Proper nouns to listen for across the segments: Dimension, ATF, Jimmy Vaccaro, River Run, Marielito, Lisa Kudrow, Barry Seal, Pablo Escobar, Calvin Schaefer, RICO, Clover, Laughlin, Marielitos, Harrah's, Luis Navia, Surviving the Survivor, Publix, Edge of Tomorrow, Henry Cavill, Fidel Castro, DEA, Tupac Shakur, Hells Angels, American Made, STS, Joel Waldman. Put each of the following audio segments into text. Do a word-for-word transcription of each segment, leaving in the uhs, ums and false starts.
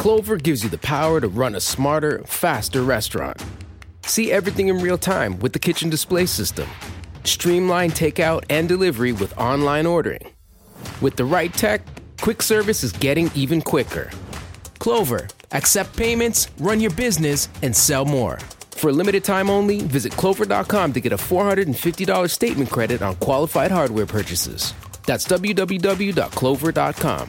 Clover gives you the power to run a smarter, faster restaurant. See everything in real time with the kitchen display system. Streamline takeout and delivery with online ordering. With the right tech, quick service is getting even quicker. Clover, accept payments, run your business, and sell more. For a limited time only, visit clover dot com to get a four hundred fifty dollars statement credit on qualified hardware purchases. That's w w w dot clover dot com.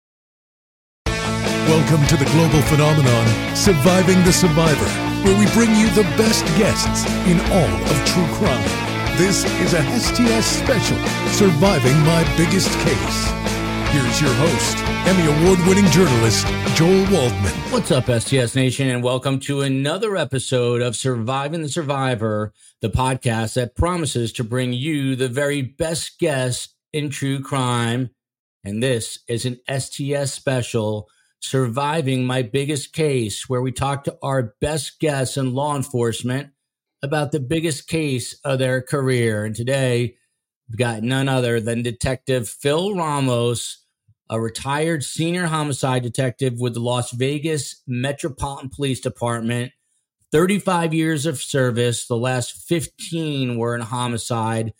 Welcome to the global phenomenon, Surviving the Survivor, where we bring you the best guests in all of true crime. This is a S T S special, Surviving My Biggest Case. Here's your host, Emmy Award-winning journalist, Joel Waldman. What's up, S T S Nation, and welcome to another episode of Surviving the Survivor, the podcast that promises to bring you the very best guests in true crime. And this is an S T S special, Surviving My Biggest Case, where we talk to our best guests in law enforcement about the biggest case of their career. And today, we've got none other than Detective Phil Ramos, a retired senior homicide detective with the Las Vegas Metropolitan Police Department, thirty-five years of service. The last fifteen were in homicide.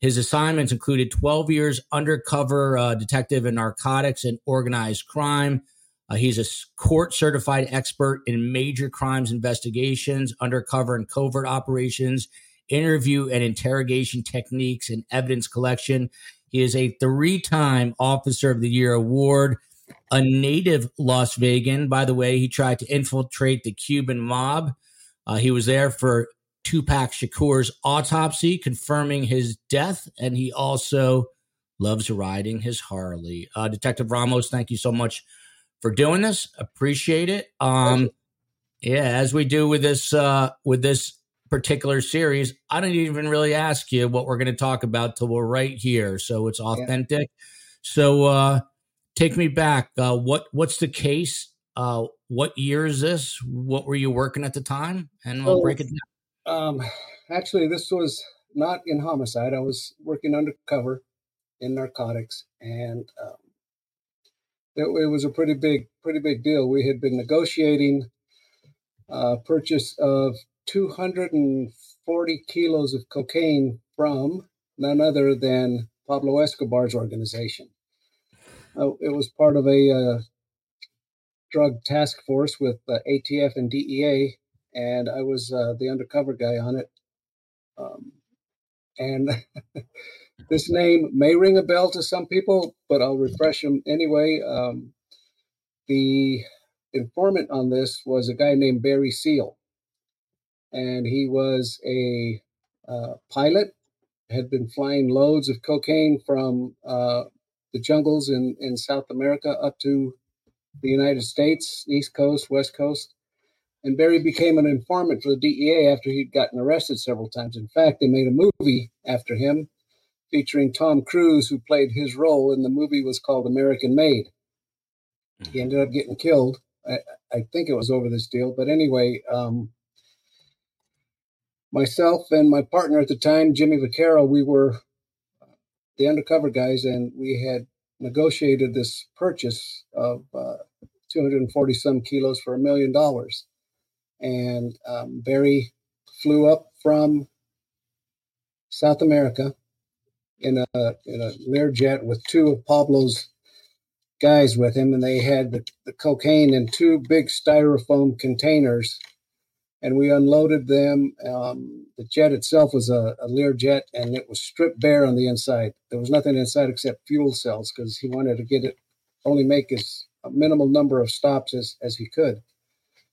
His assignments included twelve years undercover uh, detective in narcotics and organized crime. Uh, he's a court-certified expert in major crimes investigations, undercover and covert operations, interview and interrogation techniques, and evidence collection. He is a three-time Officer of the Year award, a native Las Vegan. By the way, he tried to infiltrate the Cuban mob. Uh, he was there for Tupac Shakur's autopsy, confirming his death, and he also loves riding his Harley. Uh, Detective Ramos, thank you so much for doing this. Appreciate it. Um, yeah, as we do with this uh, with this particular series, I don't even really ask you what we're going to talk about till we're right here, so it's authentic. Yeah. So uh, take me back. Uh, what what's the case? Uh, what year is this? What were you working at the time? And we'll oh, break it down. Um, actually, this was not in homicide. I was working undercover in narcotics, and Um, it was a pretty big, pretty big deal. We had been negotiating uh, purchase of two hundred forty kilos of cocaine from none other than Pablo Escobar's organization. Uh, it was part of a uh, drug task force with uh, A T F and D E A, and I was uh, the undercover guy on it. Um, and this name may ring a bell to some people, but I'll refresh them anyway. Um, The informant on this was a guy named Barry Seal, and he was a uh, pilot, had been flying loads of cocaine from uh, the jungles in, in South America up to the United States, East Coast, West Coast. And Barry became an informant for the D E A after he'd gotten arrested several times. In fact, they made a movie after him featuring Tom Cruise, who played his role, and the movie was called American Made. He ended up getting killed. I, I think it was over this deal. But anyway, um, myself and my partner at the time, Jimmy Vaccaro, we were the undercover guys, and we had negotiated this purchase of uh, two hundred forty some kilos for a million dollars. And um, Barry flew up from South America in a in a Learjet with two of Pablo's guys with him, and they had the, the cocaine in two big styrofoam containers, and we unloaded them. Um, the jet itself was a, a Learjet, and it was stripped bare on the inside. There was nothing inside except fuel cells because he wanted to get it, only make as a minimal number of stops as, as he could.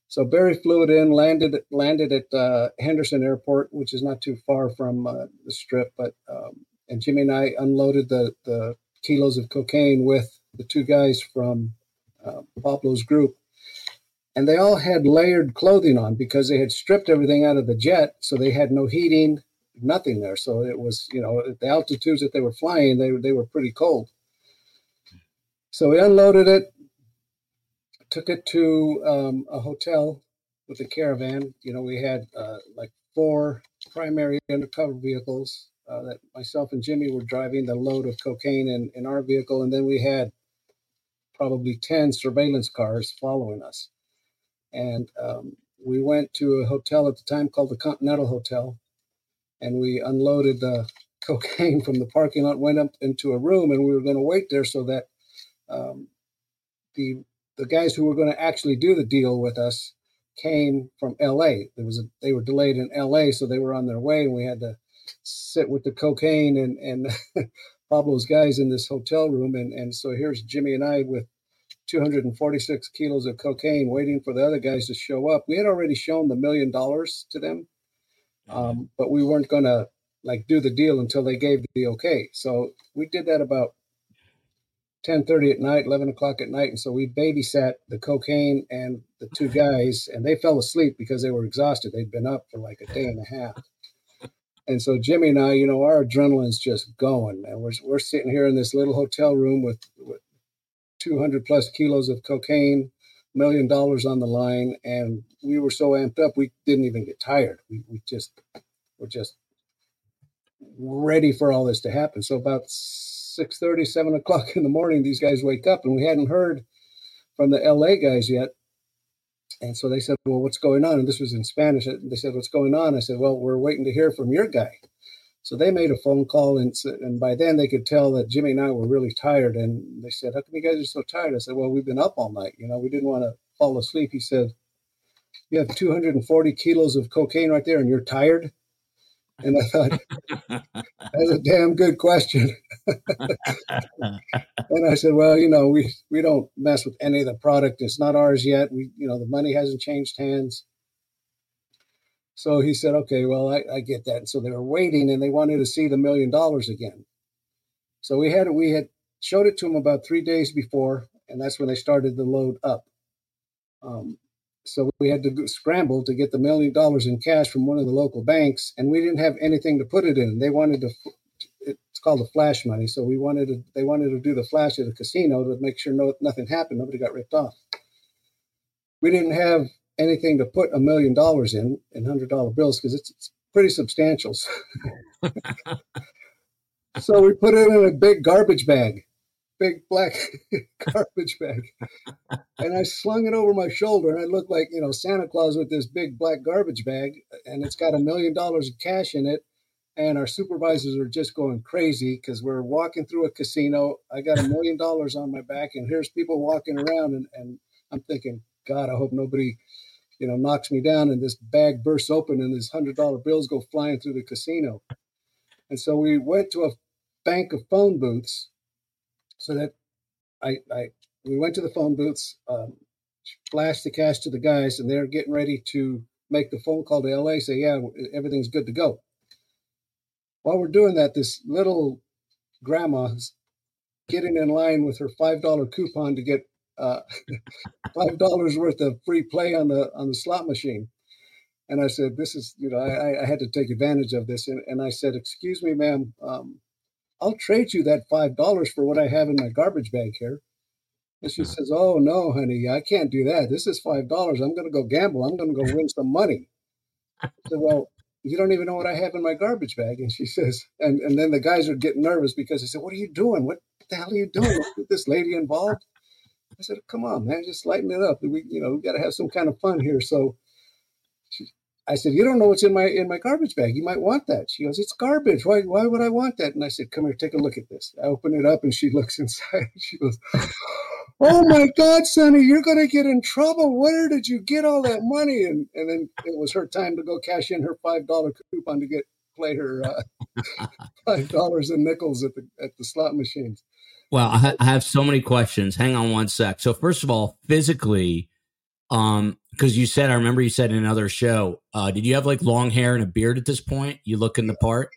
So Barry flew it in, landed landed at uh, Henderson Airport, which is not too far from uh, the strip, but um, and Jimmy and I unloaded the, the kilos of cocaine with the two guys from uh, Pablo's group. And they all had layered clothing on because they had stripped everything out of the jet, so they had no heating, nothing there. So it was, you know, at the altitudes that they were flying, they, they were pretty cold. So we unloaded it, took it to um, a hotel with a caravan. You know, we had uh, like four primary undercover vehicles Uh, that myself and Jimmy were driving the load of cocaine in, in our vehicle. And then we had probably ten surveillance cars following us. And um, we went to a hotel at the time called the Continental Hotel. And we unloaded the cocaine from the parking lot, went up into a room, and we were going to wait there so that um, the the guys who were going to actually do the deal with us came from L A. There was a, they were delayed in L A, so they were on their way, and we had to sit with the cocaine and, and Pablo's guys in this hotel room. And, and so here's Jimmy and I with two hundred forty-six kilos of cocaine waiting for the other guys to show up. We had already shown the million dollars to them, um, but we weren't going to like do the deal until they gave the okay. So we did that about ten thirty at night, eleven o'clock at night. And so we babysat the cocaine and the two guys, and they fell asleep because they were exhausted. They'd been up for like a day and a half. And so Jimmy and I, you know, our adrenaline's just going, and we're we're sitting here in this little hotel room with, with two hundred plus kilos of cocaine, million dollars on the line, and we were so amped up we didn't even get tired. We we just were just ready for all this to happen. So about six thirty, seven o'clock in the morning, these guys wake up, and we hadn't heard from the L A guys yet. And so they said, well, what's going on? And this was in Spanish. They said, what's going on? I said, well, we're waiting to hear from your guy. So they made a phone call, and, and by then they could tell that Jimmy and I were really tired. And they said, how come you guys are so tired? I said, well, we've been up all night. You know, we didn't want to fall asleep. He said, you have two hundred forty kilos of cocaine right there and you're tired? And I thought, that's a damn good question. And I said, well, you know, we, we don't mess with any of the product. It's not ours yet. We, you know, the money hasn't changed hands. So he said, okay, well, I, I get that. And so they were waiting, and they wanted to see the million dollars again. So we had, we had showed it to them about three days before, and that's when they started the load up. Um, So we had to scramble to get the million dollars in cash from one of the local banks, and we didn't have anything to put it in. They wanted to, it's called the flash money. So we wanted to, they wanted to do the flash at a casino to make sure no, nothing happened. Nobody got ripped off. We didn't have anything to put a million dollars in, in one hundred dollar bills, because it's, it's pretty substantial. So we put it in a big garbage bag. Big black garbage bag. And I slung it over my shoulder, and I looked like, you know, Santa Claus with this big black garbage bag, and it's got a million dollars in cash in it. And our supervisors are just going crazy because we're walking through a casino. I got a million dollars on my back, and here's people walking around, and, and I'm thinking, God, I hope nobody, you know, knocks me down and this bag bursts open and these hundred dollar bills go flying through the casino. And so we went to a bank of phone booths. So that I, I We went to the phone booths, um, flashed the cash to the guys, and they're getting ready to make the phone call to L A, say, yeah, everything's good to go. While we're doing that, this little grandma's getting in line with her five dollar coupon to get uh, five dollars worth of free play on the on the slot machine. And I said, this is, you know, I, I had to take advantage of this. And, and I said, excuse me, ma'am, um, I'll trade you that five dollars for what I have in my garbage bag here. And she says, oh, no, honey, I can't do that. This is five dollars. I'm going to go gamble. I'm going to go win some money. I said, well, you don't even know what I have in my garbage bag. And she says, and, and then the guys are getting nervous because they said, what are you doing? What the hell are you doing? Get this lady involved? I said, come on, man, just lighten it up. We, you know, we got to have some kind of fun here. So I said, you don't know what's in my in my garbage bag. You might want that. She goes, it's garbage. Why why would I want that? And I said, come here, take a look at this. I open it up and she looks inside. She goes, oh my God, Sonny, you're going to get in trouble. Where did you get all that money? And and then it was her time to go cash in her five dollar coupon to get play her uh, five dollars in nickels at the at the slot machines. Well, I, I have so many questions. Hang on one sec. So first of all, physically, um, because you said, I remember you said in another show, uh, did you have like long hair and a beard at this point? You looking the part?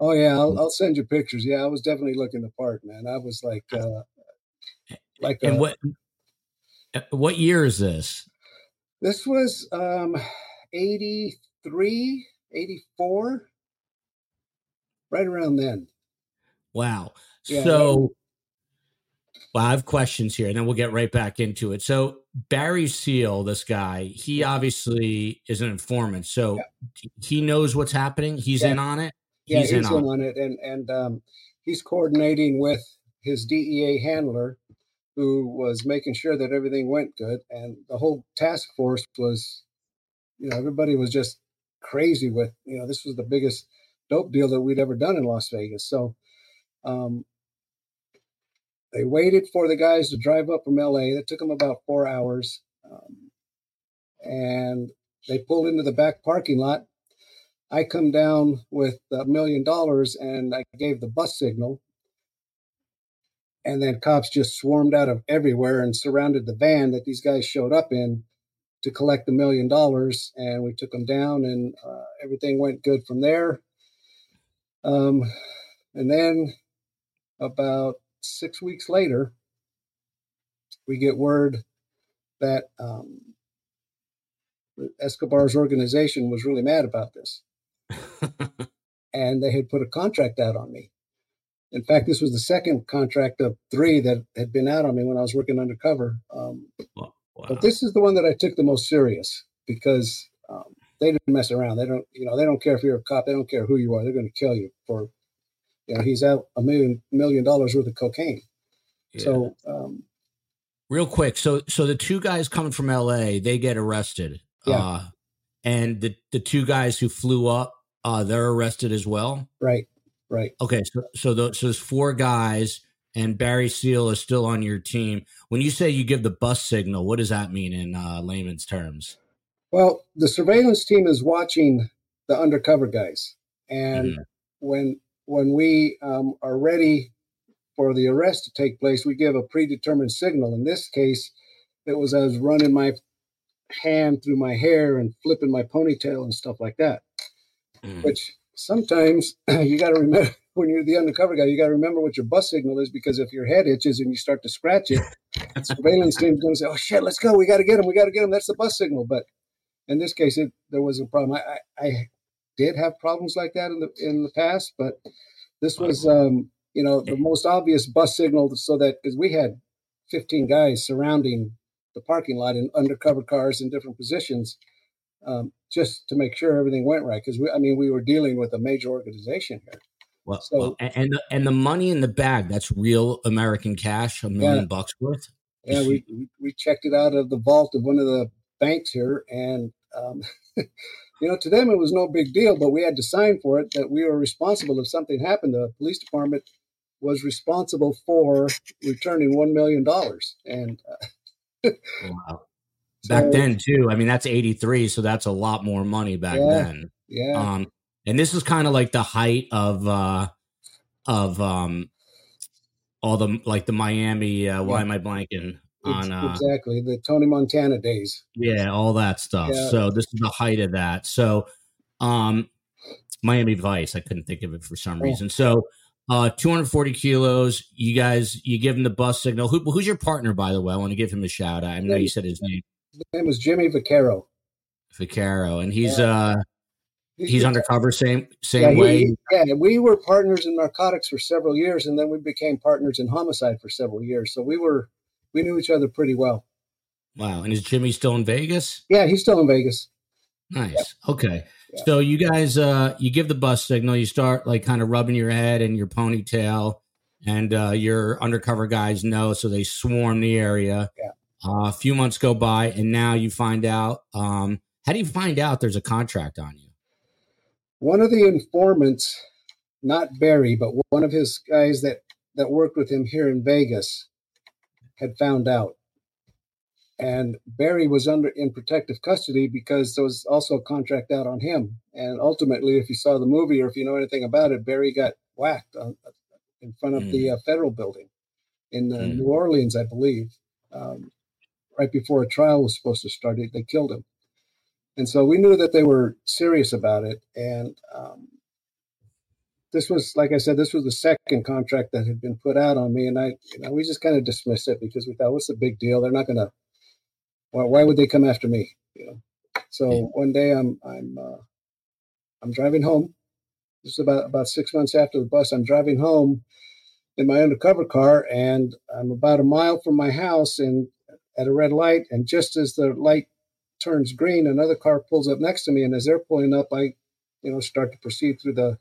Oh, yeah. I'll, I'll send you pictures. Yeah, I was definitely looking the part, man. I was like, uh, like, and a, what, what year is this? This was um, eighty-three, eighty-four, right around then. Wow. Yeah, so well, I have questions here and then we'll get right back into it. So Barry Seal, this guy, he obviously is an informant. So yeah. he knows what's happening. He's yeah. in on it. He's, yeah, he's in, in on, on it. it. And, and um, he's coordinating with his D E A handler who was making sure that everything went good. And the whole task force was, you know, everybody was just crazy with, you know, this was the biggest dope deal that we'd ever done in Las Vegas. So, um, they waited for the guys to drive up from L A. That took them about four hours. Um, and they pulled into the back parking lot. I come down with a million dollars and I gave the bus signal. And then cops just swarmed out of everywhere and surrounded the van that these guys showed up in to collect the million dollars. And we took them down and uh, everything went good from there. Um, and then about six weeks later, we get word that um, Escobar's organization was really mad about this. And they had put a contract out on me. In fact, this was the second contract of three that had been out on me when I was working undercover. Um, wow. But this is the one that I took the most serious because um, they didn't mess around. They don't, you know, they don't care if you're a cop. They don't care who you are. They're going to kill you for, you know, he's out a million million dollars worth of cocaine. Yeah. So, um, real quick, so so the two guys coming from L A, they get arrested, yeah. uh, and the the two guys who flew up, uh, they're arrested as well. Right, right. Okay, so so, the, so there's four guys, and Barry Seal is still on your team. When you say you give the bus signal, what does that mean in uh, layman's terms? Well, the surveillance team is watching the undercover guys, and mm-hmm. when. When we um, are ready for the arrest to take place, we give a predetermined signal. In this case, it was I was running my hand through my hair and flipping my ponytail and stuff like that, mm. which sometimes you got to remember when you're the undercover guy, you got to remember what your bus signal is, because if your head itches and you start to scratch it, the surveillance team's going to say, oh, shit, let's go. We got to get him. We got to get him. That's the bus signal. But in this case, it, there was a problem. I, I, I did have problems like that in the in the past, but this was, um, you know, the most obvious bus signal, so that because we had fifteen guys surrounding the parking lot in undercover cars in different positions, um, just to make sure everything went right. Because we, I mean, we were dealing with a major organization here. Well, so, well and the, and the money in the bag—that's real American cash, a million yeah, bucks worth. Yeah, we we checked it out of the vault of one of the banks here, and. Um, You know, to them, it was no big deal, but we had to sign for it that we were responsible if something happened. The police department was responsible for returning one million dollars. And uh, wow. Back so, then, too. I mean, that's eighty-three, so that's a lot more money back yeah, then. Yeah. Um, and this is kind of like the height of uh, of um, all the like the Miami. Uh, why yeah. am I blanking on uh, exactly the Tony Montana days? Yeah, all that stuff. Yeah. So this is the height of that. So um, Miami Vice. I couldn't think of it for some reason. So uh, two hundred forty kilos. You guys, you give him the bus signal. Who, who's your partner, by the way? I want to give him a shout out. I know yeah, you said his name. His name was Jimmy Vaccaro. Vaccaro, and he's yeah. uh he's, he's undercover same same yeah, way. He, yeah, we were partners in narcotics for several years, and then we became partners in homicide for several years. So we were we knew each other pretty well. Wow, and is Jimmy still in Vegas? Yeah, he's still in Vegas. Nice. Yeah. Okay, yeah. So you guys uh you give the bus signal, you start like kind of rubbing your head and your ponytail, and uh your undercover guys know, so they swarm the area. Yeah. Uh, a few months go by, and now you find out. Um, how do you find out there's a contract on you? One of the informants, not Barry, but one of his guys that, that worked with him here in Vegas had found out. And Barry was under in protective custody because there was also a contract out on him. And ultimately, if you saw the movie or if you know anything about it, Barry got whacked on, in front of mm. the uh, federal building in uh, mm. New Orleans, I believe. Um, right before a trial was supposed to start, they killed him. And so we knew that they were serious about it. And um, this was, like I said, this was the second contract that had been put out on me. And I, you know, we just kind of dismissed it because we thought, what's the big deal? They're not going to, well, why would they come after me? You know? So yeah. one day I'm, I'm, uh, I'm driving home. This is about, about six months after the bus. I'm driving home in my undercover car, and I'm about a mile from my house and at a red light. And just as the light turns green, another car pulls up next to me, and as they're pulling up, I, you know, start to proceed through the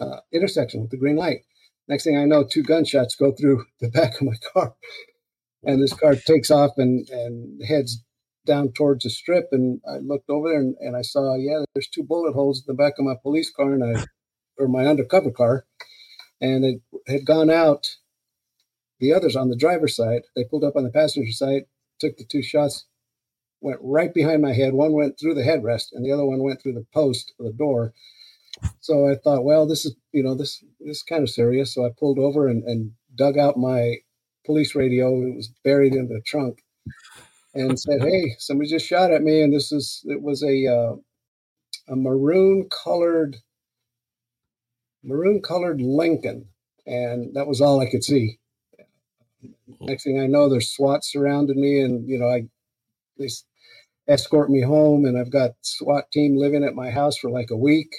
uh, intersection with the green light. Next thing I know, two gunshots go through the back of my car, and this car takes off and, and heads down towards the strip. And I looked over there, and, and I saw, yeah, there's two bullet holes in the back of my police car, and I, or my undercover car, and it had gone out. The others on the driver's side, they pulled up on the passenger side, took the two shots, went right behind my head. One went through the headrest, and the other one went through the post of the door. So I thought, well, this is, you know, this, this is kind of serious. So I pulled over and, and dug out my police radio. It was buried in the trunk, and said, hey, somebody just shot at me. And this is, it was a, uh, a maroon colored, maroon colored Lincoln. And that was all I could see. Next thing I know, there's SWAT surrounded me, and, you know, I, they escort me home, and I've got SWAT team living at my house for like a week.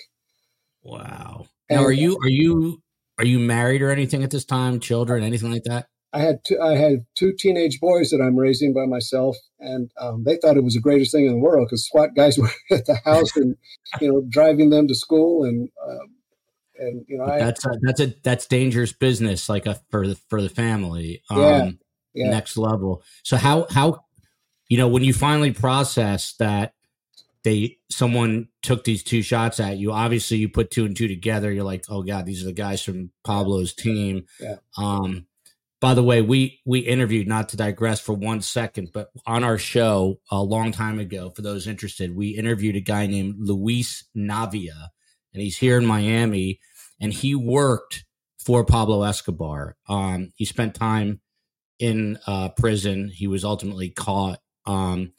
Wow. And now, are you are you are you married or anything at this time? Children, anything like that? I had two, I had two teenage boys that I'm raising by myself, and um, they thought it was the greatest thing in the world because SWAT guys were at the house and you know driving them to school, and um, and you know I, that's a, that's a that's dangerous business, like a, for the for the family. Um, yeah, yeah. Next level. So how how. You know, when you finally process that they someone took these two shots at you, obviously you put two and two together. You're like, oh, God, these are the guys from Pablo's team. Yeah. Um, by the way, we we interviewed, not to digress for one second, but on our show a long time ago, for those interested, we interviewed a guy named Luis Navia, and he's here in Miami, and he worked for Pablo Escobar. Um, he spent time in uh, prison. He was ultimately caught. Um,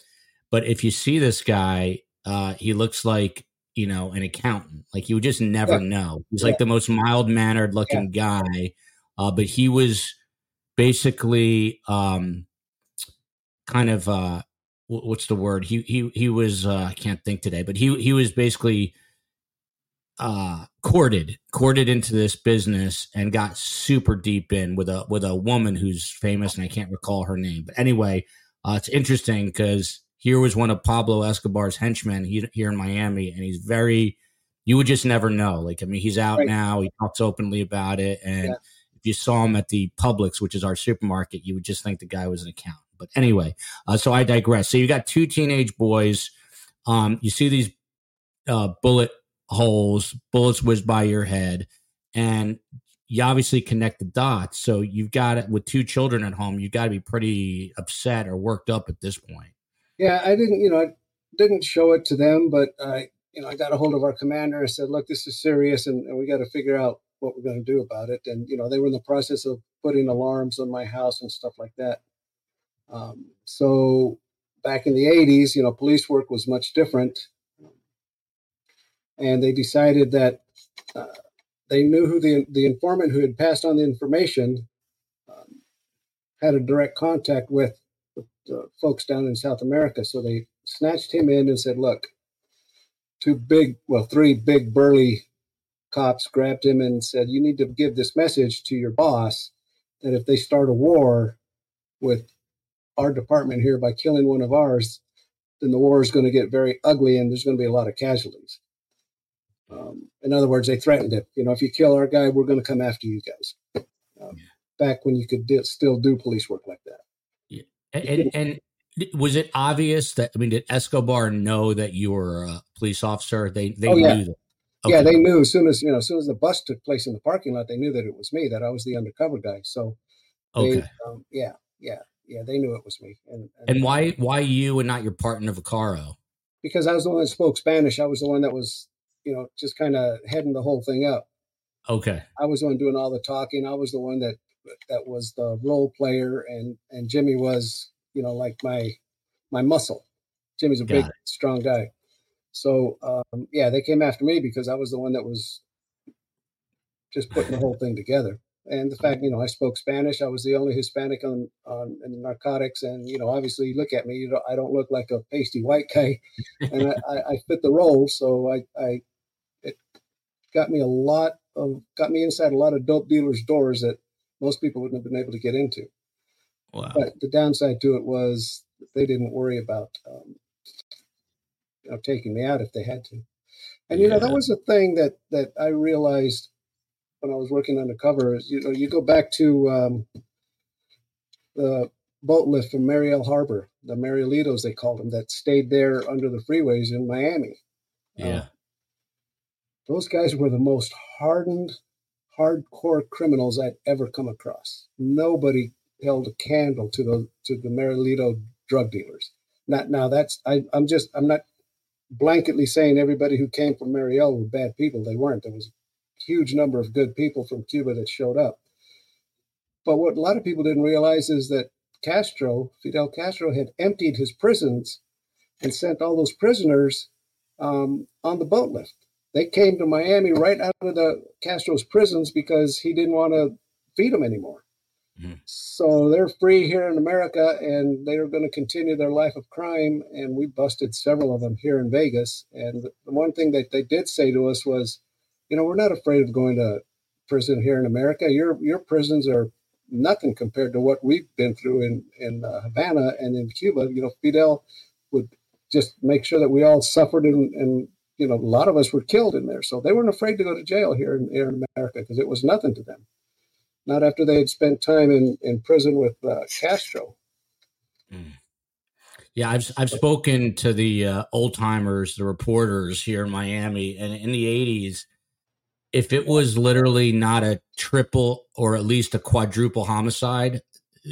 but if you see this guy, uh, he looks like, you know, an accountant, like you would just never yeah. know. He's yeah. like the most mild mannered looking yeah. guy. Uh, but he was basically, um, kind of, uh, w- what's the word? He, he, he was, uh, I can't think today, but he, he was basically, uh, courted, courted into this business and got super deep in with a, with a woman who's famous, and I can't recall her name, but anyway, Uh, it's interesting because here was one of Pablo Escobar's henchmen he, here in Miami, and he's very, you would just never know. Like, I mean, he's out right. now. He talks openly about it. And yeah. if you saw him at the Publix, which is our supermarket, you would just think the guy was an accountant. But anyway, uh, so I digress. So you got two teenage boys. Um, you see these uh, bullet holes, bullets whiz by your head, and you obviously connect the dots. So you've got it with two children at home. You've got to be pretty upset or worked up at this point. Yeah, I didn't, you know, I didn't show it to them, but I, you know, I got a hold of our commander. I said, look, this is serious, and, and we got to figure out what we're going to do about it. And, you know, they were in the process of putting alarms on my house and stuff like that. Um, so back in the eighties, you know, police work was much different. And they decided that uh, they knew who the, the informant who had passed on the information um, had a direct contact with the, the folks down in South America. So they snatched him in and said, look, two big, well, three big burly cops grabbed him and said, you need to give this message to your boss that if they start a war with our department here by killing one of ours, then the war is going to get very ugly and there's going to be a lot of casualties. Um, in other words, they threatened it. You know, if you kill our guy, we're going to come after you guys. Uh, yeah. Back when you could do, still do police work like that. Yeah. And, and and was it obvious that, I mean, did Escobar know that you were a police officer? They they oh, yeah. knew that. Okay. Yeah, they knew as soon as, you know, as soon as the bust took place in the parking lot, they knew that it was me, that I was the undercover guy. So, they, okay. um, yeah, yeah, yeah, they knew it was me. And, and, and why why you and not your partner Vaccaro? Because I was the one that spoke Spanish. I was the one that was, you know, just kind of heading the whole thing up. Okay. I was the one doing all the talking. I was the one that, that was the role player. And, and Jimmy was, you know, like my, my muscle. Jimmy's a Got big, it. strong guy. So, um, yeah, they came after me because I was the one that was just putting the whole thing together. And the fact, you know, I spoke Spanish. I was the only Hispanic on, on in narcotics. And, you know, obviously look at me, you know, I don't look like a pasty white guy and I, I, I fit the role. So I, I, it got me a lot of, got me inside a lot of dope dealers' doors that most people wouldn't have been able to get into. Wow. But the downside to it was they didn't worry about um, you know, taking me out if they had to. And, you yeah. know, that was a thing that, that I realized when I was working undercover. Is, you know, you go back to um, the boat lift from Mariel Harbor, the Marielitos, they called them, that stayed there under the freeways in Miami. Yeah. Um, Those guys were the most hardened, hardcore criminals I'd ever come across. Nobody held a candle to the to the Marielito drug dealers. Not now. That's I, I'm just I'm not blanketly saying everybody who came from Mariel were bad people. They weren't. There was a huge number of good people from Cuba that showed up. But what a lot of people didn't realize is that Castro, Fidel Castro, had emptied his prisons and sent all those prisoners um, on the boat lift. They came to Miami right out of the Castro's prisons because he didn't want to feed them anymore. Mm. So they're free here in America, and they're going to continue their life of crime. And we busted several of them here in Vegas. And the one thing that they did say to us was, you know, we're not afraid of going to prison here in America. Your your prisons are nothing compared to what we've been through in, in uh, Havana and in Cuba. You know, Fidel would just make sure that we all suffered and, and you know, a lot of us were killed in there. So they weren't afraid to go to jail here in, here in America because it was nothing to them. Not after they had spent time in, in prison with uh, Castro. Mm. Yeah, I've I've spoken to the uh, old timers, the reporters here in Miami. And in the eighties, if it was literally not a triple or at least a quadruple homicide,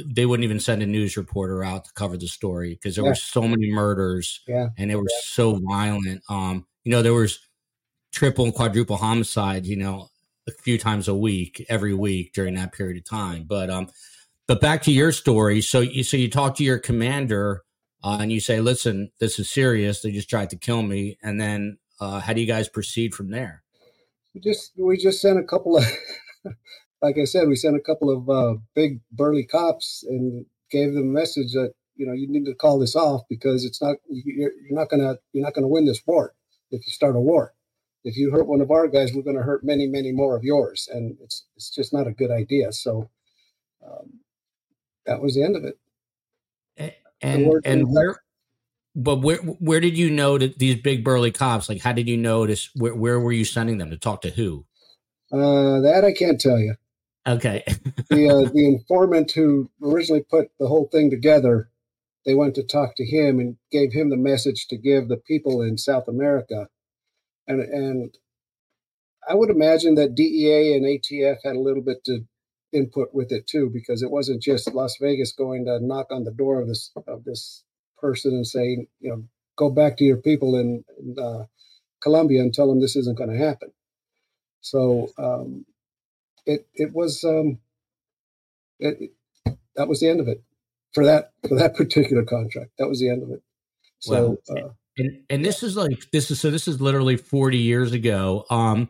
they wouldn't even send a news reporter out to cover the story because there yeah. were so many murders yeah. and they were yeah. so violent. Um, You know, there was triple and quadruple homicides, you know, a few times a week, every week during that period of time. But um, but back to your story. So you so you talk to your commander uh, and you say, listen, this is serious. They just tried to kill me. And then uh, how do you guys proceed from there? We just we just sent a couple of, like I said, we sent a couple of uh, big burly cops and gave them a message that, you know, you need to call this off because it's not you're, you're not going to you're not going to win this war. If you start a war, if you hurt one of our guys, we're going to hurt many, many more of yours. And it's it's just not a good idea. So um, that was the end of it. And and where, but where where did you know that these big burly cops, like how did you notice, where, where were you sending them to talk to who? Uh, that I can't tell you. Okay. the uh, The informant who originally put the whole thing together, they went to talk to him and gave him the message to give the people in South America. And and I would imagine that D E A and A T F had a little bit to input with it too, because it wasn't just Las Vegas going to knock on the door of this of this person and saying, you know, go back to your people in, in uh, Colombia and tell them this isn't going to happen. So um, it it was um, it, it, that was the end of it for that for that particular contract. That was the end of it. So, wow. uh, and, and this is like this is so this is literally forty years ago. Um,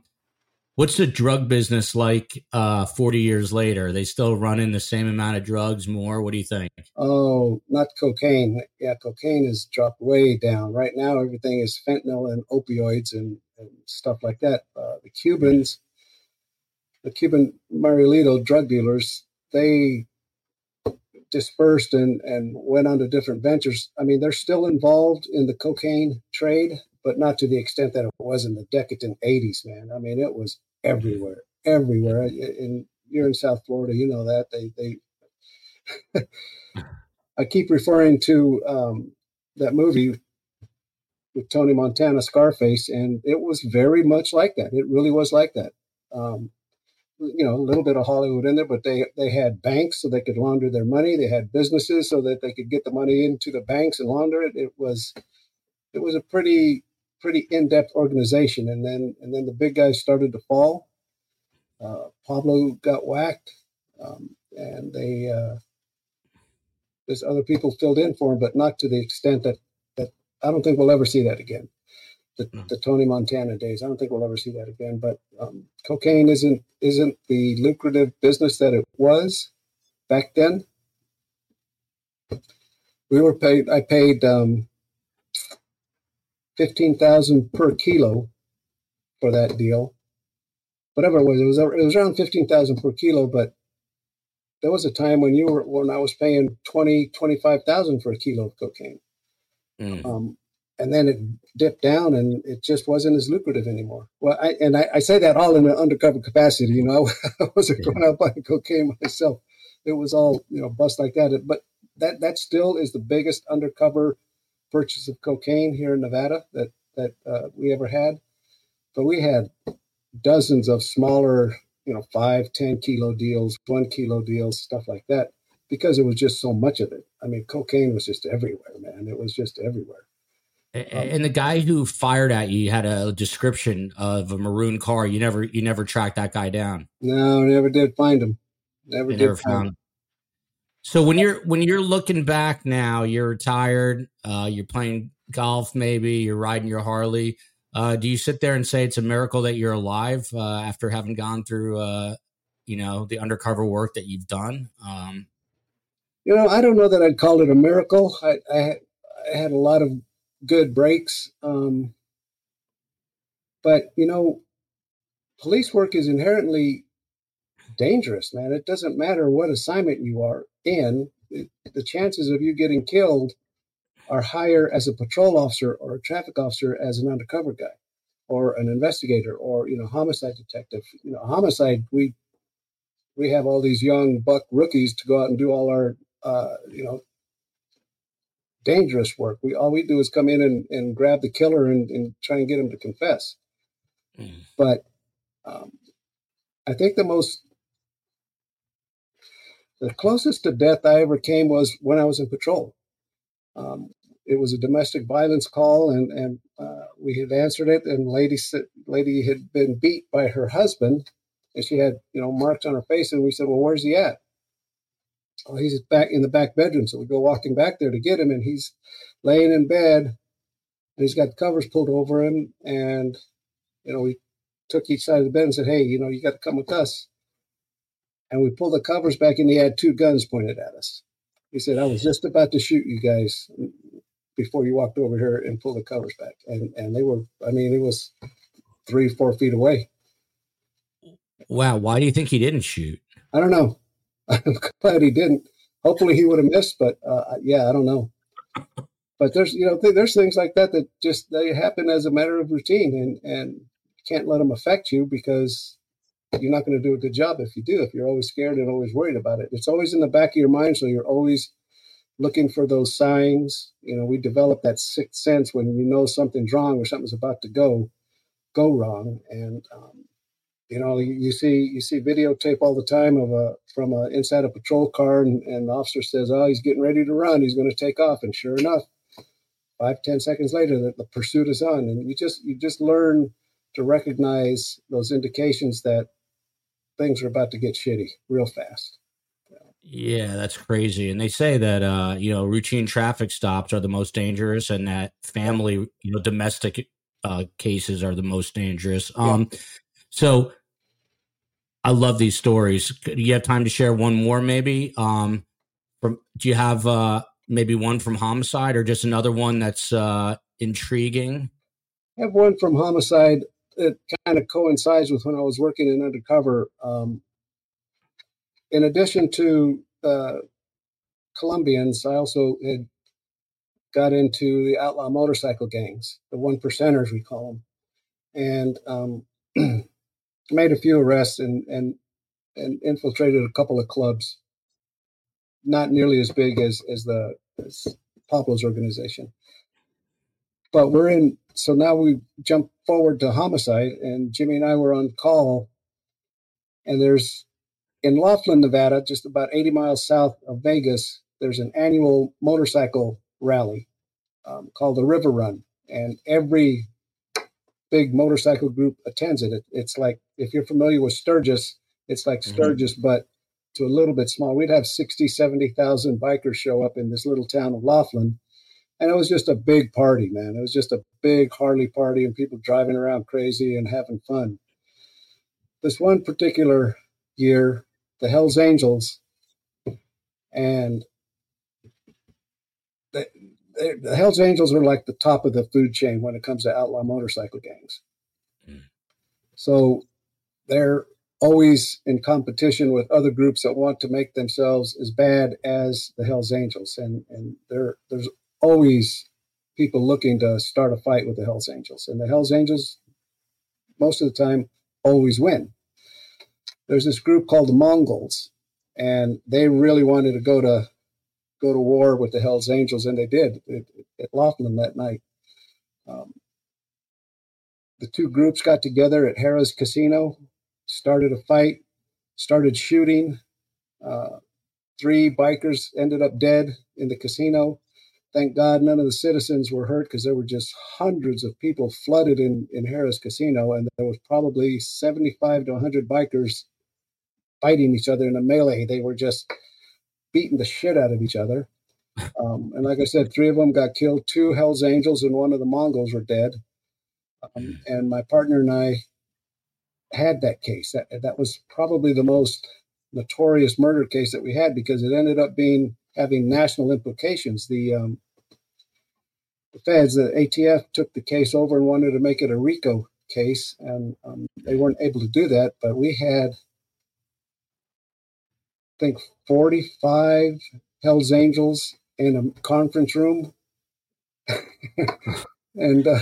what's the drug business like uh, forty years later? Are they still running the same amount of drugs? More? What do you think? Oh, not cocaine. Yeah, cocaine has dropped way down right now. Everything is fentanyl and opioids and, and stuff like that. Uh, the Cubans. The Cuban Marielito drug dealers, they dispersed and, and went on to different ventures. I mean, they're still involved in the cocaine trade, but not to the extent that it was in the decadent eighties, man. I mean, it was everywhere, everywhere. And you're in South Florida, you know that. They, they. I keep referring to um, that movie with Tony Montana, Scarface, and it was very much like that. It really was like that. Um, you know, a little bit of Hollywood in there, but they, they had banks so they could launder their money. They had businesses so that they could get the money into the banks and launder it. It was, it was a pretty, pretty in-depth organization. And then, and then the big guys started to fall. Uh, Pablo got whacked. Um, and they, uh, there's other people filled in for him, but not to the extent that, that I don't think we'll ever see that again. The, the Tony Montana days. I don't think we'll ever see that again, but um, cocaine isn't isn't the lucrative business that it was back then. We were paid, I paid um, fifteen thousand dollars per kilo for that deal. Whatever it was, it was, it was around fifteen thousand dollars per kilo, but there was a time when you were, when I was paying twenty thousand dollars, twenty-five thousand dollars for a kilo of cocaine. Mm. Um, And then it dipped down, and it just wasn't as lucrative anymore. Well, I, and I, I say that all in an undercover capacity. You know, I wasn't yeah. going out buying cocaine myself. It was all, you know, bust like that. But that that still is the biggest undercover purchase of cocaine here in Nevada that that uh, we ever had. But we had dozens of smaller, you know, five, ten kilo deals, one kilo deals, stuff like that, because it was just so much of it. I mean, cocaine was just everywhere, man. It was just everywhere. And the guy who fired at you had a description of a maroon car. You never, you never tracked that guy down. No, never did find him. Never you did never find him. him. So when you're when you're looking back now, you're retired. Uh, you're playing golf, maybe you're riding your Harley. Uh, do you sit there and say it's a miracle that you're alive uh, after having gone through, uh, you know, the undercover work that you've done? Um, you know, I don't know that I'd call it a miracle. I, I, I had a lot of good breaks. Um, but, you know, police work is inherently dangerous, man. It doesn't matter what assignment you are in. It, the chances of you getting killed are higher as a patrol officer or a traffic officer as an undercover guy or an investigator or, you know, homicide detective. You know, homicide, we we have all these young buck rookies to go out and do all our, uh, you know, dangerous work. We all we do is come in and, and grab the killer and, and try and get him to confess. Mm. But um, I think the most, the closest to death I ever came was when I was in patrol. Um, it was a domestic violence call, and and uh, we had answered it, and lady lady had been beat by her husband, and she had you know marks on her face, and we said, well, where's he at? Oh, he's back in the back bedroom. So we go walking back there to get him, and he's laying in bed, and he's got the covers pulled over him. And, you know, we took each side of the bed and said, hey, you know, you got to come with us. And we pulled the covers back, and he had two guns pointed at us. He said, I was just about to shoot you guys before you walked over here and pulled the covers back. And, and they were, I mean, it was three, four feet away. Wow. Why do you think he didn't shoot? I don't know. I'm glad he didn't. Hopefully he would have missed, but uh, yeah, I don't know. But there's, you know, th- there's things like that that just they happen as a matter of routine, and and you can't let them affect you because you're not going to do a good job if you do. If you're always scared and always worried about it, it's always in the back of your mind. So you're always looking for those signs. You know, we develop that sixth sense when you know something's wrong or something's about to go go wrong, and. Um, You know, you see, you see videotape all the time of a from a, inside a patrol car, and, and the officer says, "Oh, he's getting ready to run. He's going to take off." And sure enough, five, ten seconds later, the, the pursuit is on. And you just you just learn to recognize those indications that things are about to get shitty real fast. Yeah, that's crazy. And they say that, uh, you know, routine traffic stops are the most dangerous, and that family, you know, domestic uh, cases are the most dangerous. Um, yeah. So I love these stories. Do you have time to share one more maybe? Um, from, do you have uh, maybe one from homicide, or just another one that's uh, intriguing? I have one from homicide that kind of coincides with when I was working in undercover. Um In addition to uh, Colombians, I also had got into the outlaw motorcycle gangs, the one percenters we call them, and um, made a few arrests and, and and infiltrated a couple of clubs. Not nearly as big as as the as Pablo's organization, but we're in. So now we jump forward to homicide, and Jimmy and I were on call, and there's. In Laughlin, Nevada, just about eighty miles south of Vegas, there's an annual motorcycle rally um, called the River Run. And every big motorcycle group attends it. it. It's like, if you're familiar with Sturgis, it's like Sturgis, mm-hmm. but to a little bit small. We'd have sixty, seventy thousand bikers show up in this little town of Laughlin. And it was just a big party, man. It was just a big Harley party and people driving around crazy and having fun. This one particular year, the Hells Angels, and the, the Hells Angels are like the top of the food chain when it comes to outlaw motorcycle gangs. Mm. So they're always in competition with other groups that want to make themselves as bad as the Hells Angels. And, and there, there's always people looking to start a fight with the Hells Angels. And the Hells Angels, most of the time, always win. There's this group called the Mongols, and they really wanted to go to go to war with the Hells Angels, and they did at Laughlin that night. Um, the two groups got together at Harrah's Casino, started a fight, started shooting. Uh, three bikers ended up dead in the casino. Thank God none of the citizens were hurt, because there were just hundreds of people flooded in, in Harrah's Casino, and there was probably seventy-five to one hundred bikers fighting each other in a melee. They were just beating the shit out of each other. Um, and like I said, three of them got killed. Two Hells Angels and one of the Mongols were dead. Um, and my partner and I had that case. That, that was probably the most notorious murder case that we had, because it ended up being having national implications. The, um, the feds, the A T F, took the case over and wanted to make it a RICO case, and um, they weren't able to do that, but we had... I think forty-five Hells Angels in a conference room. And uh,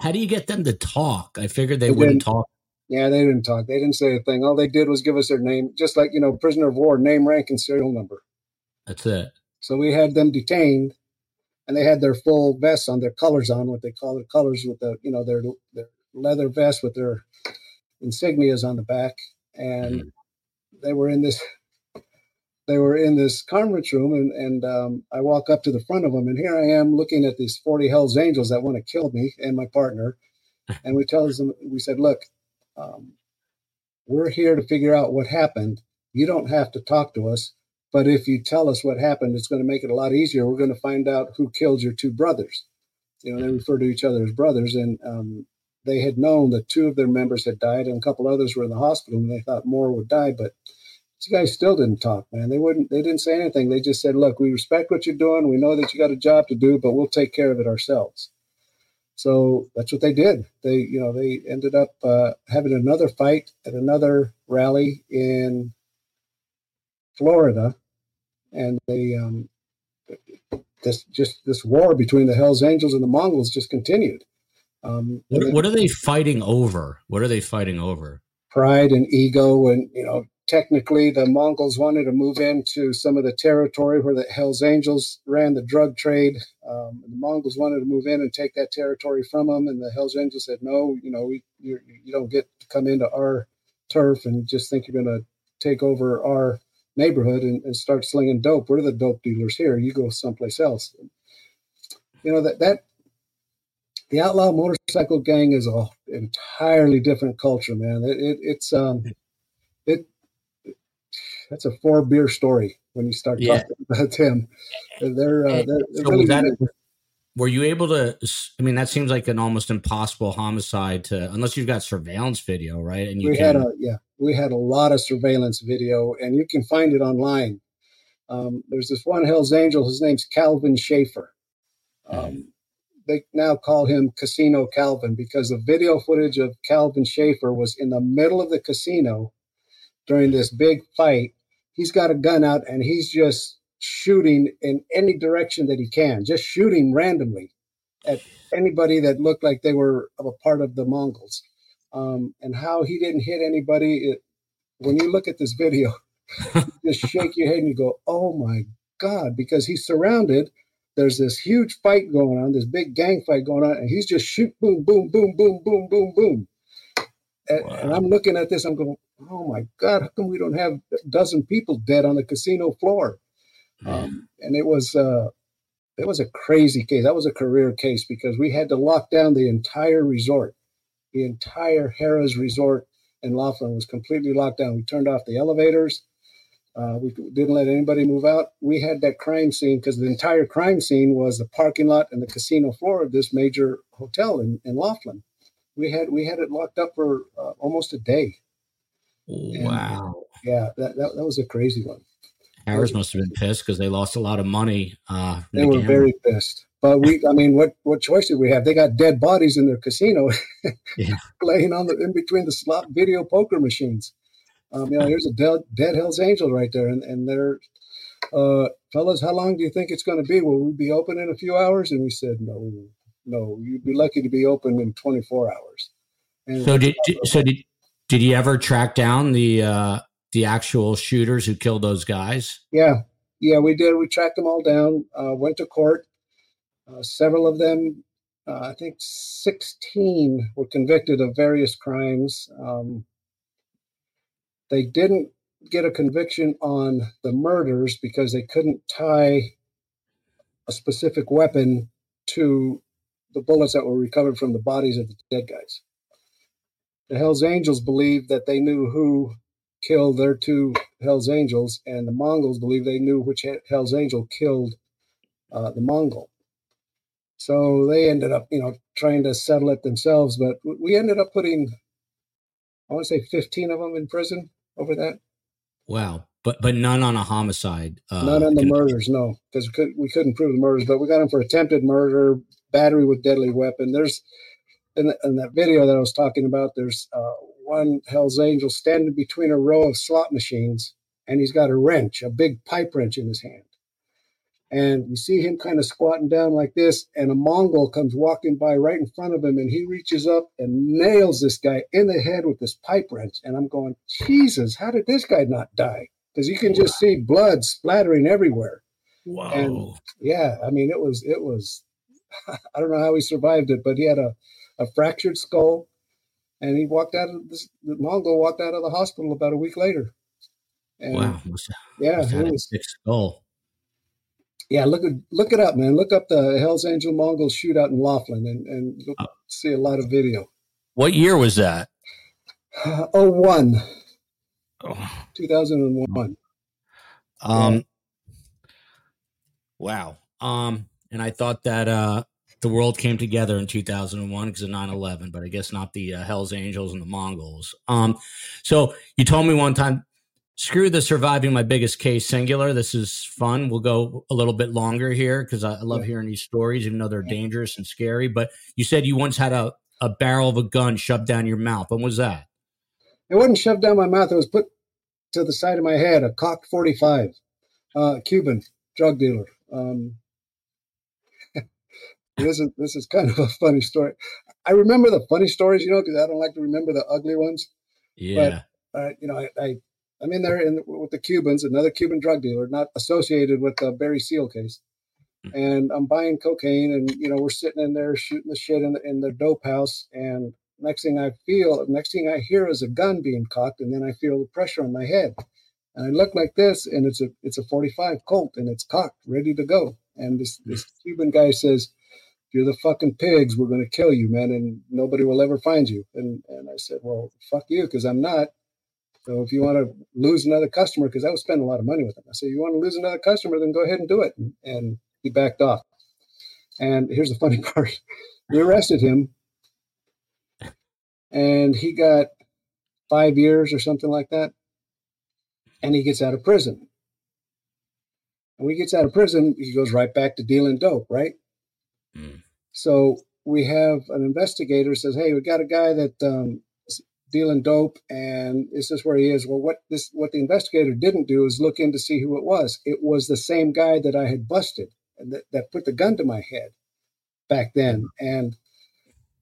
how do you get them to talk? I figured they, they wouldn't talk. Yeah, they didn't talk. They didn't say a thing. All they did was give us their name, just like, you know, prisoner of war, name, rank, and serial number. That's it. So we had them detained, and they had their full vests on, their colors on, what they call their colors, with the, you know, their, their leather vest with their insignias on the back. And mm. they were in this... They were in this conference room, and, and um, I walk up to the front of them, and here I am looking at these forty Hells Angels that want to kill me and my partner. And we tell them, we said, look, um, we're here to figure out what happened. You don't have to talk to us, but if you tell us what happened, it's going to make it a lot easier. We're going to find out who killed your two brothers. You know, they refer to each other as brothers, and um, they had known that two of their members had died, and a couple others were in the hospital, and they thought more would die, but these guys still didn't talk, man. They wouldn't. They didn't say anything. They just said, look, we respect what you're doing. We know that you got a job to do, but we'll take care of it ourselves. So that's what they did. They, you know, they ended up uh, having another fight at another rally in Florida. And they, um, this just this war between the Hells Angels and the Mongols just continued. Um, what, what are they fighting over? What are they fighting over? Pride and ego, and, you know, technically, the Mongols wanted to move into some of the territory where the Hells Angels ran the drug trade. Um, the Mongols wanted to move in and take that territory from them, and the Hells Angels said, no, you know, we, you, you don't get to come into our turf and just think you're going to take over our neighborhood and, and start slinging dope. We're the dope dealers here. You go someplace else. You know, that that the outlaw motorcycle gang is an entirely different culture, man. It, it, it's um, it that's a four beer story when you start yeah. talking about him. They're, uh, they're, so really that, were you able to, I mean, that seems like an almost impossible homicide to, unless you've got surveillance video, right? And you we can, had a, yeah, we had a lot of surveillance video, and you can find it online. Um, there's this one Hells Angel, his name's Calvin Schaefer. Um, um, they now call him Casino Calvin because the video footage of Calvin Schaefer was in the middle of the casino during this big fight. He's got a gun out and he's just shooting in any direction that he can, just shooting randomly at anybody that looked like they were a part of the Mongols. Um, and how he didn't hit anybody, it, when you look at this video, you just shake your head and you go, oh my God, because he's surrounded. There's this huge fight going on, this big gang fight going on, and he's just shoot, boom, boom, boom, boom, boom, boom, boom. And, wow. and I'm looking at this, I'm going, oh my God, how come we don't have a dozen people dead on the casino floor? Um, and it was uh, it was a crazy case. That was a career case because we had to lock down the entire resort. The entire Harrah's resort in Laughlin was completely locked down. We turned off the elevators. Uh, we didn't let anybody move out. We had that crime scene because the entire crime scene was the parking lot and the casino floor of this major hotel in, in Laughlin. We had we had it locked up for uh, almost a day. Wow. And, yeah, that, that that was a crazy one. Harrah's must have been pissed because they lost a lot of money. Uh, they the were camera. very pissed. But we, I mean, what, what choice did we have? They got dead bodies in their casino, yeah. laying on the in between the slot video poker machines. Um, you know, here's a dead, dead Hells Angel right there, and and they're, uh, fellas, how long do you think it's going to be? Will we be open in a few hours? And we said, no, no, you'd be lucky to be open in twenty-four hours. And so did uh, so did did you ever track down the uh, the actual shooters who killed those guys? Yeah, yeah, we did. We tracked them all down. Uh, went to court. Uh, several of them, uh, I think sixteen, were convicted of various crimes. Um, They didn't get a conviction on the murders because they couldn't tie a specific weapon to the bullets that were recovered from the bodies of the dead guys. The Hells Angels believed that they knew who killed their two Hells Angels, and the Mongols believed they knew which Hells Angel killed uh, the Mongol. So they ended up, you know, trying to settle it themselves, but we ended up putting, I want to say, fifteen of them in prison over that. Wow. But but none on a homicide. Uh, none on the murders, no, because we, could, we couldn't prove the murders, but we got them for attempted murder, battery with deadly weapon. There's, in, in that video that I was talking about, there's uh, one Hells Angel standing between a row of slot machines, and he's got a wrench, a big pipe wrench in his hand. And you see him kind of squatting down like this, and a Mongol comes walking by right in front of him, and he reaches up and nails this guy in the head with this pipe wrench. And I'm going, Jesus, how did this guy not die? Because you can just wow. see blood splattering everywhere. Wow. And yeah, I mean, it was, it was, I don't know how he survived it, but he had a, a fractured skull, and he walked out of this, the Mongol walked out of the hospital about a week later. And wow. Yeah. It was a skull. Yeah, look look it up, man. Look up the Hells Angel Mongols shootout in Laughlin, and, and you'll see a lot of video. What year was that? Uh, oh, one. Oh. two thousand one. Um, yeah. Wow. Um, and I thought that uh, the world came together in two thousand one because of nine eleven, but I guess not the uh, Hells Angels and the Mongols. Um, so you told me one time, screw the Surviving My Biggest Case singular. This is fun. We'll go a little bit longer here because I love yeah. hearing these stories, even though they're yeah. dangerous and scary. But you said you once had a, a barrel of a gun shoved down your mouth. What was that? It wasn't shoved down my mouth. It was put to the side of my head, a cocked forty-five, uh, Cuban drug dealer. Um, this is this is kind of a funny story. I remember the funny stories, you know, because I don't like to remember the ugly ones. Yeah. But, uh, you know, I... I I'm in there in, with the Cubans, another Cuban drug dealer, not associated with the Barry Seal case. And I'm buying cocaine, and, you know, we're sitting in there shooting the shit in the, in the dope house. And next thing I feel, next thing I hear is a gun being cocked, and then I feel the pressure on my head. And I look like this, and it's a it's a forty-five Colt, and it's cocked, ready to go. And this, this Cuban guy says, "You're the fucking pigs. We're going to kill you, man, and nobody will ever find you." And and I said, "Well, fuck you, because I'm not." So if you want to lose another customer, because I was spending a lot of money with them, I said, you want to lose another customer, then go ahead and do it. And, and he backed off. And here's the funny part. We arrested him, and he got five years or something like that, and he gets out of prison. And when he gets out of prison, he goes right back to dealing dope, right? Mm. So we have an investigator says, hey, we got a guy that um, is dealing dope, and this is where he is. Well, what this what the investigator didn't do is look in to see who it was. It was the same guy that I had busted and that, that put the gun to my head back then. And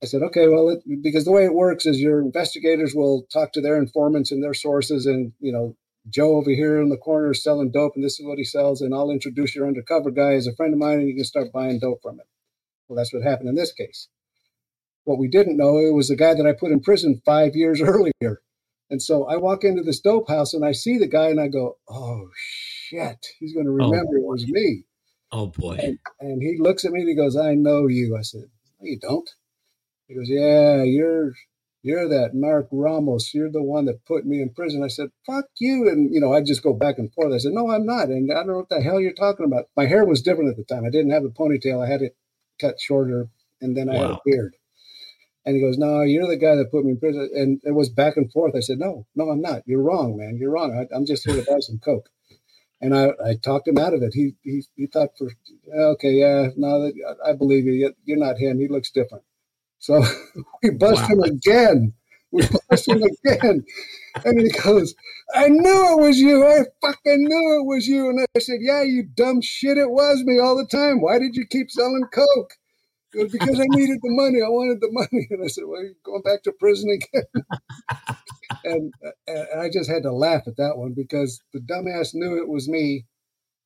I said, okay, well, it, because the way it works is your investigators will talk to their informants and their sources, and, you know, Joe over here in the corner is selling dope, and this is what he sells, and I'll introduce your undercover guy as a friend of mine, and you can start buying dope from him. Well, that's what happened in this case. What we didn't know, it was the guy that I put in prison five years earlier. And so I walk into this dope house, and I see the guy, and I go, oh, shit, he's going to remember oh, it was me. Oh, boy. And, and he looks at me, and he goes, I know you. I said, no, you don't. He goes, yeah, you're you're that Mark Ramos. You're the one that put me in prison. I said, fuck you. And, you know, I just go back and forth. I said, no, I'm not. And I don't know what the hell you're talking about. My hair was different at the time. I didn't have a ponytail. I had it cut shorter, and then I wow. had a beard. And he goes, no, you're the guy that put me in prison. And it was back and forth. I said, no, no, I'm not. You're wrong, man. You're wrong. I, I'm just here to buy some coke. And I, I talked him out of it. He he, he thought, for okay, yeah, no, I believe you. You're not him. He looks different. So we bust wow. him again. We bust him again. And he goes, I knew it was you. I fucking knew it was you. And I said, yeah, you dumb shit. It was me all the time. Why did you keep selling coke? It was because I needed the money. I wanted the money. And I said, well, you're going back to prison again. and, and I just had to laugh at that one, because the dumbass knew it was me.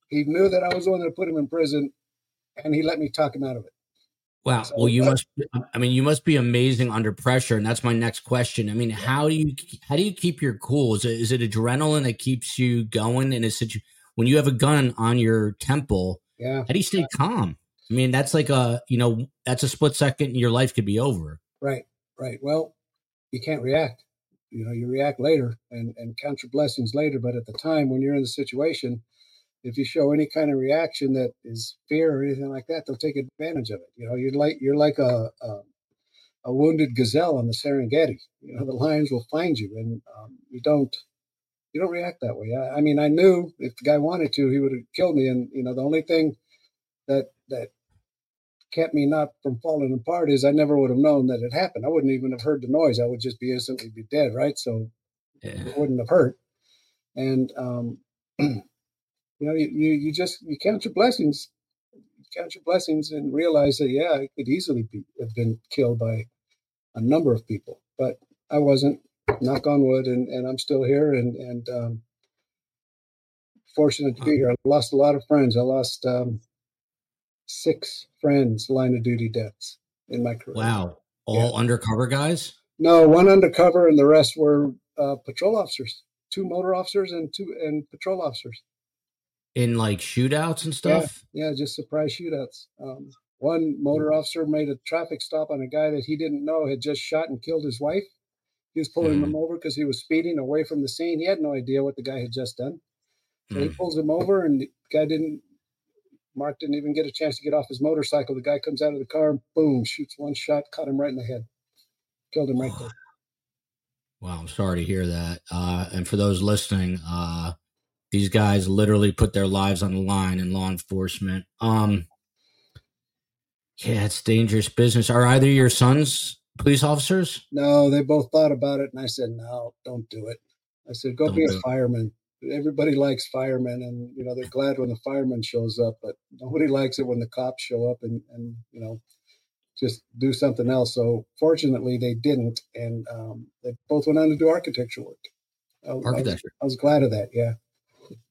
He knew that I was the one that put him in prison, and he let me talk him out of it. Wow. Well, you must, I mean, you must be amazing under pressure. And that's my next question. I mean, how do you, how do you keep your cool? Is it, is it adrenaline that keeps you going? And is it, when you have a gun on your temple, yeah. how do you stay calm? I mean, that's like a, you know, that's a split second and your life could be over. Right. Right. Well, you can't react, you know, you react later and, and count your blessings later. But at the time when you're in the situation, if you show any kind of reaction that is fear or anything like that, they'll take advantage of it. You know, you're like you're like a a, a wounded gazelle on the Serengeti. You know, the lions will find you, and um, you don't you don't react that way. I, I mean, I knew if the guy wanted to, he would have killed me. And you know, the only thing that that kept me not from falling apart is I never would have known that it happened. I wouldn't even have heard the noise. I would just be instantly be dead, right? So yeah. It wouldn't have hurt. And um you know, you, you, you just, you count your blessings, you count your blessings and realize that, yeah, I could easily be, have been killed by a number of people, but I wasn't, knock on wood, and, and I'm still here and, and um, fortunate to be here. I lost a lot of friends. I lost um, six friends, line of duty deaths in my career. Wow. All yeah. undercover guys? No, one undercover, and the rest were uh, patrol officers, two motor officers and two and patrol officers. In like shootouts and stuff? Yeah, yeah, just surprise shootouts. Um, one motor officer made a traffic stop on a guy that he didn't know had just shot and killed his wife. He was pulling mm. him over because he was speeding away from the scene. He had no idea what the guy had just done. So mm. he pulls him over, and the guy didn't, Mark didn't even get a chance to get off his motorcycle. The guy comes out of the car, boom, shoots one shot, caught him right in the head. Killed him right there. Wow, I'm sorry to hear that. Uh, and for those listening, uh, these guys literally put their lives on the line in law enforcement. Um, yeah, it's dangerous business. Are either your sons police officers? No, they both thought about it, and I said, no, don't do it. I said, go don't be a fireman. It. Everybody likes firemen, and, you know, they're glad when the fireman shows up, but nobody likes it when the cops show up and, and you know, just do something else. So fortunately, they didn't, and um, they both went on to do architecture work. I, architecture. I was, I was glad of that, yeah.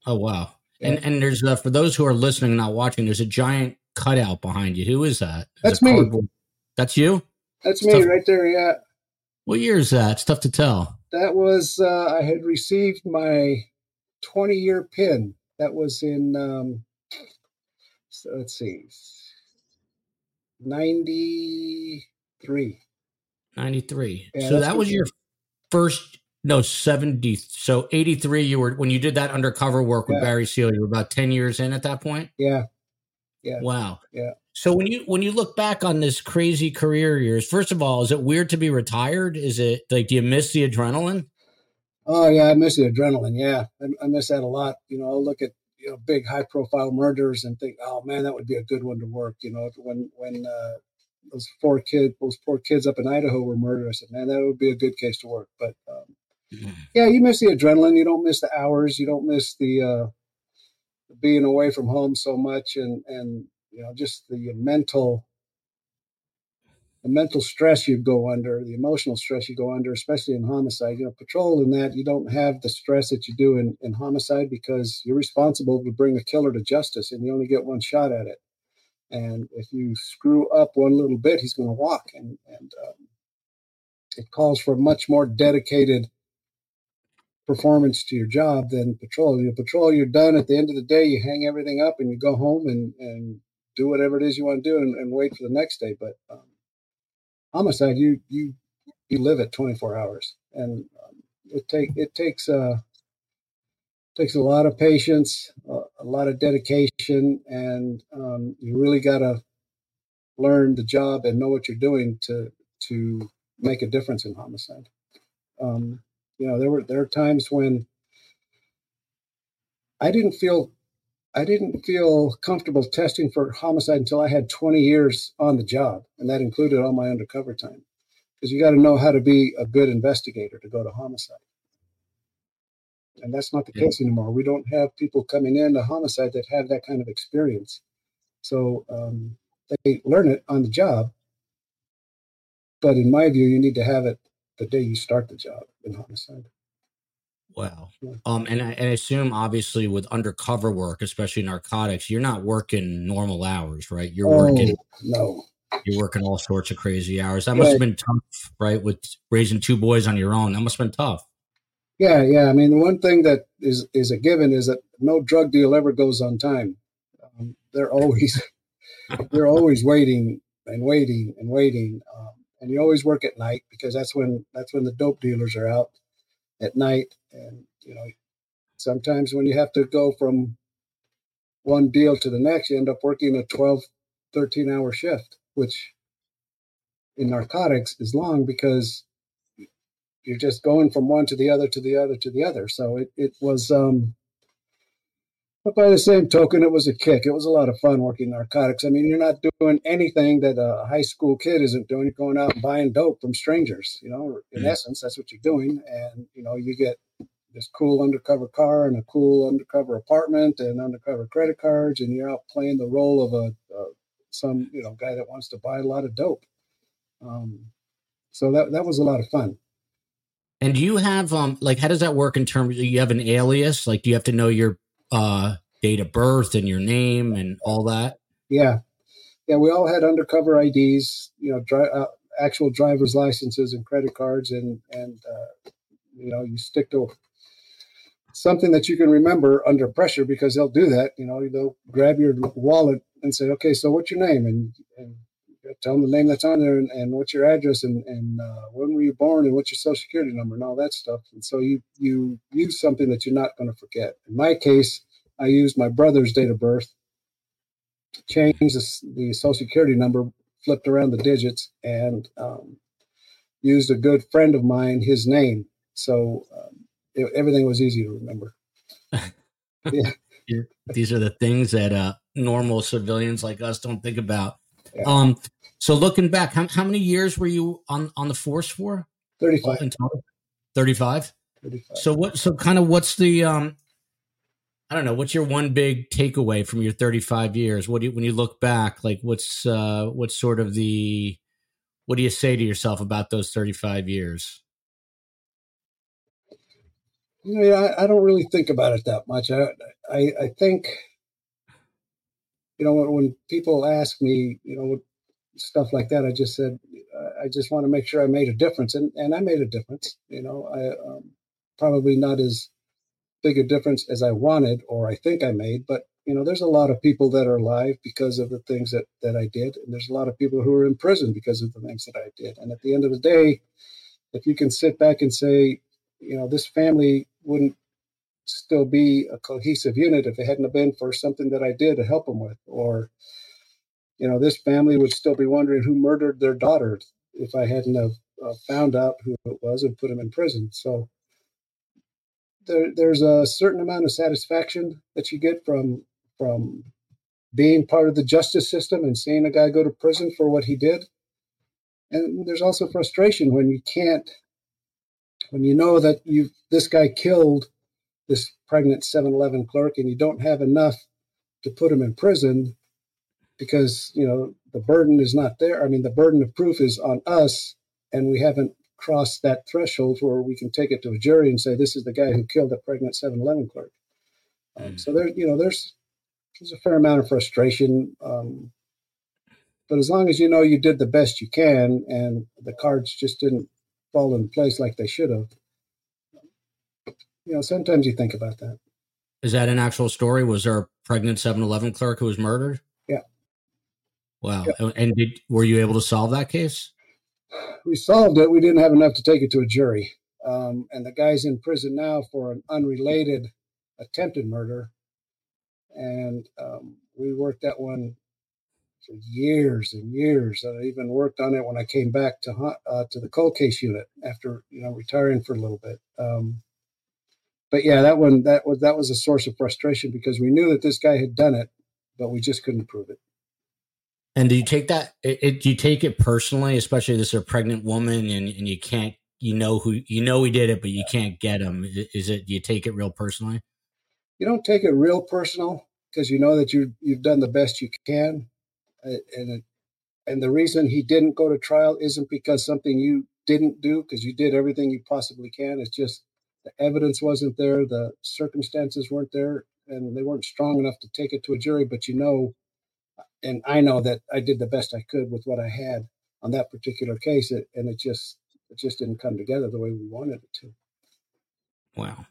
Oh, wow. Yeah. And and there's, uh, for those who are listening and not watching, there's a giant cutout behind you. Who is that? Is That's me. Cardboard? That's you? That's it's me tough. Right there, yeah. What year is that? It's tough to tell. That was, uh, I had received my twenty-year pin. That was in, um, so let's see, ninety-three. ninety-three. Yeah, so that was your first No, seventy. So eighty-three, you were, when you did that undercover work with yeah. Barry Seal, you were about ten years in at that point? Yeah. Yeah. Wow. Yeah. So when you, when you look back on this crazy career of yours, first of all, is it weird to be retired? Is it like, do you miss the adrenaline? Oh yeah. I miss the adrenaline. Yeah. I, I miss that a lot. You know, I'll look at, you know, big high profile murders and think, oh man, that would be a good one to work. You know, when, when, uh, those four kids, those four kids up in Idaho were murdered. I said, man, that would be a good case to work. But, um, yeah, you miss the adrenaline. You don't miss the hours. You don't miss the uh, being away from home so much, and, and you know, just the mental, the mental stress you go under, the emotional stress you go under, especially in homicide. You know, patrol and that, you don't have the stress that you do in, in homicide, because you're responsible to bring the killer to justice, and you only get one shot at it. And if you screw up one little bit, he's going to walk, and and um, it calls for much more dedicated performance to your job than patrol. You patrol, you're done at the end of the day. You hang everything up and you go home and, and do whatever it is you want to do, and, and wait for the next day. But um, homicide, you you you live it twenty-four hours, and um, it take it takes uh takes a lot of patience, a, a lot of dedication, and um, you really gotta learn the job and know what you're doing to to make a difference in homicide. Um, You know, there were there are times when I didn't feel I didn't feel comfortable testing for homicide until I had twenty years on the job, and that included all my undercover time, because you got to know how to be a good investigator to go to homicide, and that's not the yeah. case anymore. We don't have people coming in to homicide that have that kind of experience, so um, they learn it on the job. But in my view, you need to have it the day you start the job in homicide. Wow. Yeah. Um, and I, and I assume obviously with undercover work, especially narcotics, you're not working normal hours, right? You're oh, working, no, you're working all sorts of crazy hours. That right. must've been tough, right? With raising two boys on your own, that must've been tough. Yeah. Yeah. I mean, the one thing that is, is a given is that no drug deal ever goes on time. Um, they're always, they're always waiting and waiting and waiting. Um, And you always work at night, because that's when that's when the dope dealers are out at night. And, you know, sometimes when you have to go from one deal to the next, you end up working a twelve, thirteen hour shift, which in narcotics is long, because you're just going from one to the other, to the other, to the other. So it, it was, um, but by the same token, it was a kick. It was a lot of fun working narcotics. I mean, you're not doing anything that a high school kid isn't doing. You're going out and buying dope from strangers, you know, in mm-hmm. essence, that's what you're doing. And, you know, you get this cool undercover car and a cool undercover apartment and undercover credit cards. And you're out playing the role of a, uh, some, you know, guy that wants to buy a lot of dope. Um, so that, that was a lot of fun. And do you have, um, like, how does that work in terms of, you have an alias? Like, do you have to know your uh date of birth and your name and all that? Yeah. Yeah, we all had undercover I Ds, you know, dri- uh, actual driver's licenses and credit cards, and and uh, you know, you stick to something that you can remember under pressure, because they'll do that. You know, they'll grab your wallet and say, okay, so what's your name? And, and tell them the name that's on there, and, and what's your address, and, and uh, when were you born, and what's your social security number, and all that stuff. And so you, you use something that you're not going to forget. In my case, I used my brother's date of birth, changed the, the social security number, flipped around the digits, and um, used a good friend of mine, his name. So um, it, everything was easy to remember. Yeah. These are the things that uh, normal civilians like us don't think about. Yeah. Um, so looking back, how, how many years were you on, on the force for? Thirty-five. Thirty-five. Thirty-five. So what? So kind of what's the? Um, I don't know. What's your one big takeaway from your thirty-five years? What do you, when you look back, like what's uh, what's sort of the? What do you say to yourself about those thirty-five years? You know, I, I don't really think about it that much. I I, I think. You know, when people ask me, you know, stuff like that, I just said, I just want to make sure I made a difference. And, and I made a difference, you know, I um, probably not as big a difference as I wanted or I think I made. But, you know, there's a lot of people that are alive because of the things that, that I did. And there's a lot of people who are in prison because of the things that I did. And at the end of the day, if you can sit back and say, you know, this family wouldn't still be a cohesive unit if it hadn't been for something that I did to help them with. Or, you know, this family would still be wondering who murdered their daughter if I hadn't have uh, found out who it was and put them in prison. So there, there's a certain amount of satisfaction that you get from from being part of the justice system and seeing a guy go to prison for what he did. And there's also frustration when you can't, when you know that you this guy killed this pregnant seven eleven clerk and you don't have enough to put him in prison because, you know, the burden is not there. I mean, the burden of proof is on us, and we haven't crossed that threshold where we can take it to a jury and say, this is the guy who killed the pregnant seven eleven clerk. Um, mm-hmm. So there, you know, there's, there's a fair amount of frustration. Um, but as long as you know you did the best you can and the cards just didn't fall in place like they should have, you know, sometimes you think about that. Is that an actual story? Was there a pregnant seven eleven clerk who was murdered? Yeah. Wow. Yeah. And did, were you able to solve that case? We solved it. We didn't have enough to take it to a jury. Um, and the guy's in prison now for an unrelated attempted murder. And um, we worked that one for years and years. I even worked on it when I came back to uh, to the cold case unit after, you know, retiring for a little bit. Um, but yeah, that one that was that was a source of frustration because we knew that this guy had done it, but we just couldn't prove it. And do you take that? It, it, do you take it personally, especially this is a pregnant woman, and, and you can't, you know who you know he did it, but you can't get him. Is it? Do you take it real personally? You don't take it real personal because you know that you you've done the best you can. And and the reason he didn't go to trial isn't because something you didn't do, because you did everything you possibly can. It's just the evidence wasn't there, the circumstances weren't there, and they weren't strong enough to take it to a jury. But you know, and I know that I did the best I could with what I had on that particular case, and it just it just didn't come together the way we wanted it to. Wow.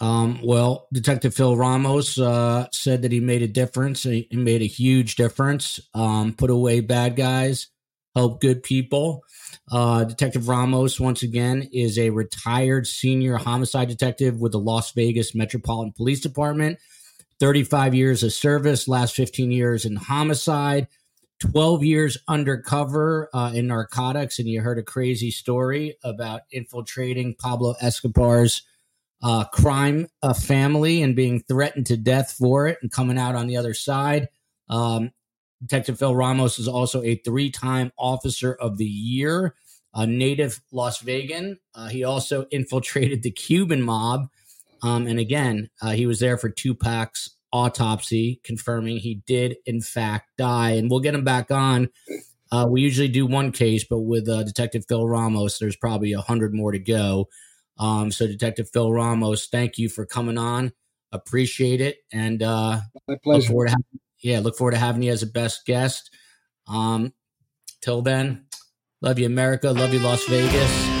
Um, well, Detective Phil Ramos uh, said that he made a difference. He, he made a huge difference, um, put away bad guys, helped good people. Uh, Detective Ramos, once again, is a retired senior homicide detective with the Las Vegas Metropolitan Police Department, thirty-five years of service, last fifteen years in homicide, twelve years undercover uh, in narcotics. And you heard a crazy story about infiltrating Pablo Escobar's Uh, crime, a family, and being threatened to death for it and coming out on the other side. Um, Detective Phil Ramos is also a three-time Officer of the Year, a native Las Vegan. Uh, he also infiltrated the Cuban mob. Um, and again, uh, he was there for Tupac's autopsy, confirming he did, in fact, die. And we'll get him back on. Uh, we usually do one case, but with uh, Detective Phil Ramos, there's probably a hundred more to go. Um, so Detective Phil Ramos, thank you for coming on. Appreciate it. And, uh, my pleasure. Look forward to having, yeah, look forward to having you as a best guest. Um, till then, love you, America. Love you, Las Vegas.